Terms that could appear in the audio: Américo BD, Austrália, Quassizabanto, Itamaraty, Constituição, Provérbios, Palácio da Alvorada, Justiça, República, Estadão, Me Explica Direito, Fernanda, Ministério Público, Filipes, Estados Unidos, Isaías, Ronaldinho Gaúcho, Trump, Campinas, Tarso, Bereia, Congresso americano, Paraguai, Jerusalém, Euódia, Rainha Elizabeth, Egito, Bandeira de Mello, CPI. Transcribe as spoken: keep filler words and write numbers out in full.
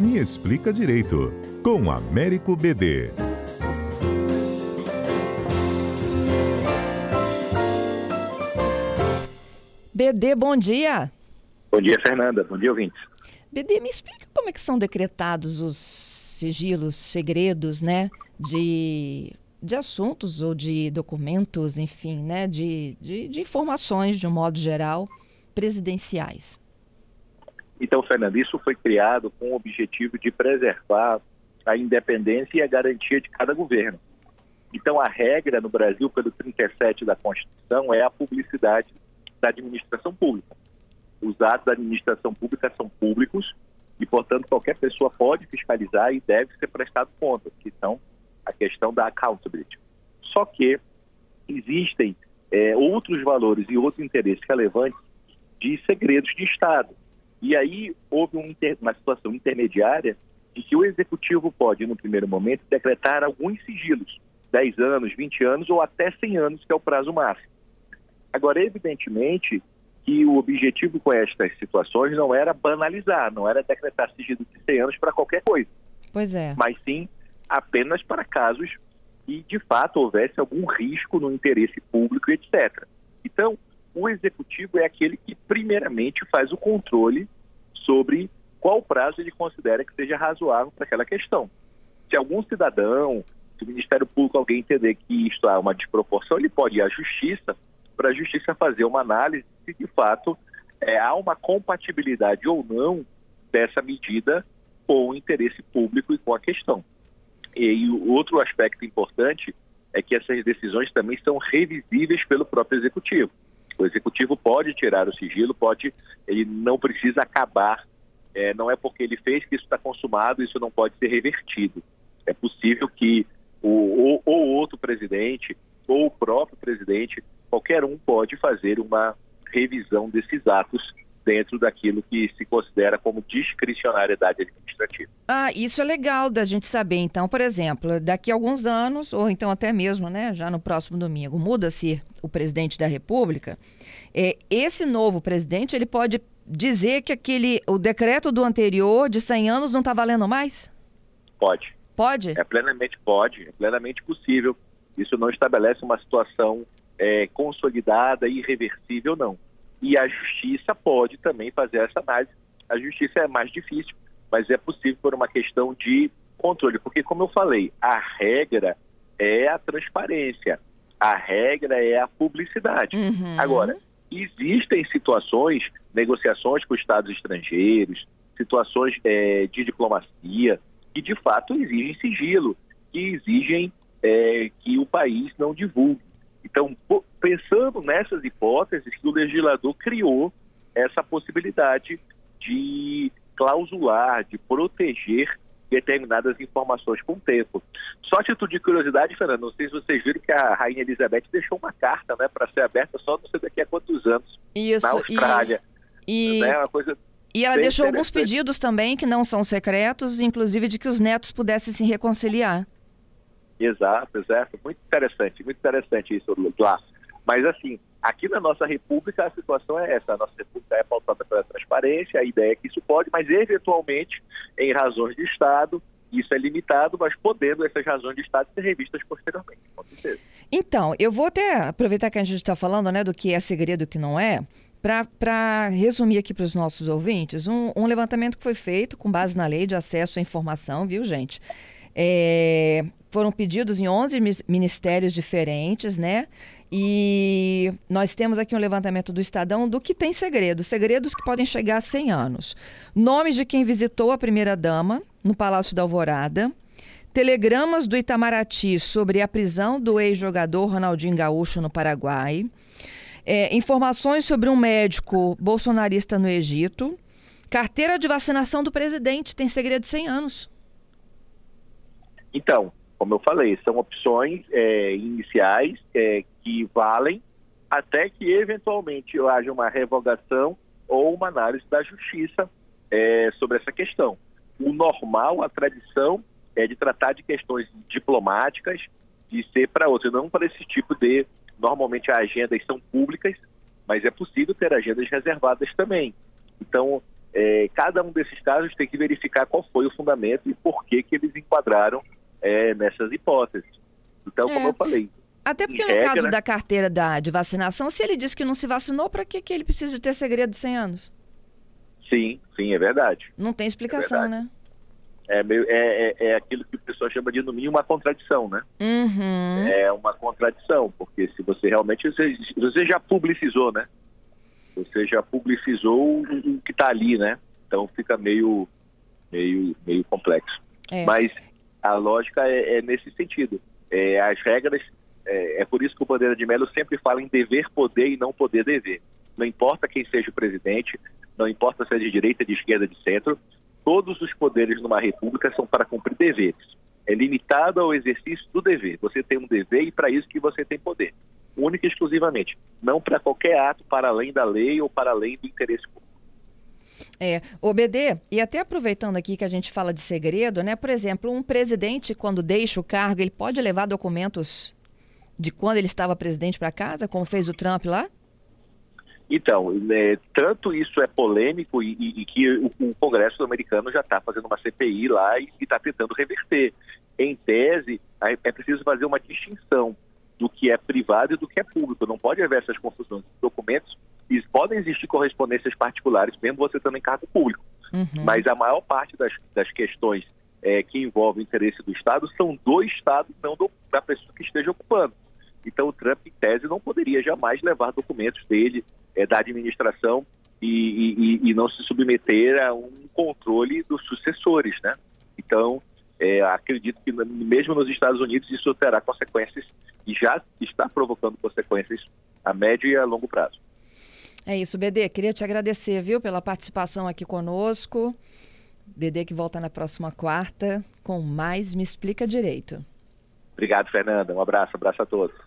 Me Explica Direito, com Américo B D. B D, bom dia. Bom dia, Fernanda. Bom dia, ouvintes. B D, me explica como é que são decretados os sigilos, segredos, né, de, de assuntos ou de documentos, enfim, né, de, de, de informações, de um modo geral, presidenciais. Então, Fernanda, isso foi criado com o objetivo de preservar a independência e a garantia de cada governo. Então, a regra no Brasil, pelo trinta e sete da Constituição, é a publicidade da administração pública. Os atos da administração pública são públicos e, portanto, qualquer pessoa pode fiscalizar e deve ser prestado conta, que são a questão da accountability. Só que existem é, outros valores e outros interesses relevantes de segredos de Estado. E aí houve um inter... uma situação intermediária em que o Executivo pode, no primeiro momento, decretar alguns sigilos, dez anos, vinte anos ou até cem anos, que é o prazo máximo. Agora, evidentemente, que o objetivo com estas situações não era banalizar, não era decretar sigilo de cem anos para qualquer coisa. Pois é. Mas sim apenas para casos que, de fato, houvesse algum risco no interesse público, etcétera. Então, o Executivo é aquele que, primeiramente, faz o controle sobre qual prazo ele considera que seja razoável para aquela questão. Se algum cidadão, se o Ministério Público, alguém entender que isto há uma desproporção, ele pode ir à Justiça, para a Justiça fazer uma análise se, de fato, é, há uma compatibilidade ou não dessa medida com o interesse público e com a questão. E, e outro aspecto importante é que essas decisões também são revisíveis pelo próprio Executivo. O Executivo pode tirar o sigilo, pode, ele não precisa acabar, é, não é porque ele fez que isso está consumado, isso não pode ser revertido. É possível que o, ou, ou outro presidente, ou o próprio presidente, qualquer um pode fazer uma revisão desses atos dentro daquilo que se considera como discricionariedade administrativa. Ah, isso é legal da gente saber. Então, por exemplo, daqui a alguns anos, ou então até mesmo, né, já no próximo domingo, muda-se o presidente da República, é, esse novo presidente, ele pode dizer que aquele, o decreto do anterior de cem anos não está valendo mais? Pode. Pode? É plenamente pode, é plenamente possível. Isso não estabelece uma situação é, consolidada e irreversível, não. E a Justiça pode também fazer essa análise. A Justiça é mais difícil, mas é possível por uma questão de controle. Porque, como eu falei, a regra é a transparência, a regra é a publicidade. Uhum. Agora, existem situações, negociações com estados estrangeiros, situações é, de diplomacia, que de fato exigem sigilo, que exigem é, que o país não divulgue. Então, pensando nessas hipóteses, que o legislador criou essa possibilidade de clausular, de proteger determinadas informações com o tempo. Só a título de curiosidade, Fernando, não sei se vocês viram que a Rainha Elizabeth deixou uma carta, né, para ser aberta só não sei daqui a quantos anos, isso, na Austrália. E, e, né, uma coisa e ela deixou alguns pedidos também que não são secretos, inclusive de que os netos pudessem se reconciliar. Exato, exato. Muito interessante, muito interessante isso lá. Mas, assim, aqui na nossa República a situação é essa. A nossa República é pautada pela transparência, a ideia é que isso pode, mas, eventualmente, em razões de Estado, isso é limitado, mas podendo essas razões de Estado ser revistas posteriormente, com certeza. Então, eu vou até aproveitar que a gente está falando, né, do que é segredo e o que não é, para resumir aqui para os nossos ouvintes, um, um levantamento que foi feito com base na lei de acesso à informação, viu, gente? É... Foram pedidos em onze ministérios diferentes, né? E nós temos aqui um levantamento do Estadão do que tem segredo. Segredos que podem chegar a cem anos. Nomes de quem visitou a primeira-dama no Palácio da Alvorada. Telegramas do Itamaraty sobre a prisão do ex-jogador Ronaldinho Gaúcho no Paraguai. É, informações sobre um médico bolsonarista no Egito. Carteira de vacinação do presidente. Tem segredo de cem anos. Então, como eu falei, são opções é, iniciais é, que valem até que, eventualmente, haja uma revogação ou uma análise da Justiça é, sobre essa questão. O normal, a tradição, é de tratar de questões diplomáticas, de ser para outra, não para esse tipo de... Normalmente, as agendas são públicas, mas é possível ter agendas reservadas também. Então, é, cada um desses casos tem que verificar qual foi o fundamento e por que que eles enquadraram é, nessas hipóteses. Então, é, como eu falei... Até porque no regra, caso da carteira da, de vacinação, se ele disse que não se vacinou, para que, que ele precisa de ter segredo de cem anos? Sim, sim, é verdade. Não tem explicação, é né? É, meio, é, é, é aquilo que o pessoal chama de, no mínimo, uma contradição, né? Uhum. É uma contradição, porque se você realmente... Você, você já publicizou, né? Você já publicizou o que está ali, né? Então fica meio, meio, meio complexo. É. Mas a lógica é, é nesse sentido. É, as regras... É, é por isso que o Bandeira de Mello sempre fala em dever poder e não poder dever. Não importa quem seja o presidente, não importa se é de direita, de esquerda, de centro, todos os poderes numa república são para cumprir deveres. É limitado ao exercício do dever. Você tem um dever e para isso que você tem poder. Único e exclusivamente. Não para qualquer ato para além da lei ou para além do interesse público. É, O B D, e até aproveitando aqui que a gente fala de segredo, né? Por exemplo, um presidente, quando deixa o cargo, ele pode levar documentos de quando ele estava presidente para casa, como fez o Trump lá? Então, né, tanto isso é polêmico e, e, e que o, o Congresso americano já está fazendo uma C P I lá e está tentando reverter. Em tese, é preciso fazer uma distinção do que é privado e do que é público. Não pode haver essas confusões de documentos. E podem existir correspondências particulares, mesmo você estando em cargo público. Uhum. Mas a maior parte das, das questões é, que envolvem o interesse do Estado são do Estado, não do, da pessoa que esteja ocupando. Então o Trump, em tese, não poderia jamais levar documentos dele, é, da administração e, e, e não se submeter a um controle dos sucessores, né? Então, é, acredito que mesmo nos Estados Unidos isso terá consequências e já está provocando consequências a médio e a longo prazo. É isso, B D. Queria te agradecer, viu, pela participação aqui conosco. B D que volta na próxima quarta com mais Me Explica Direito. Obrigado, Fernanda. Um abraço, um abraço a todos.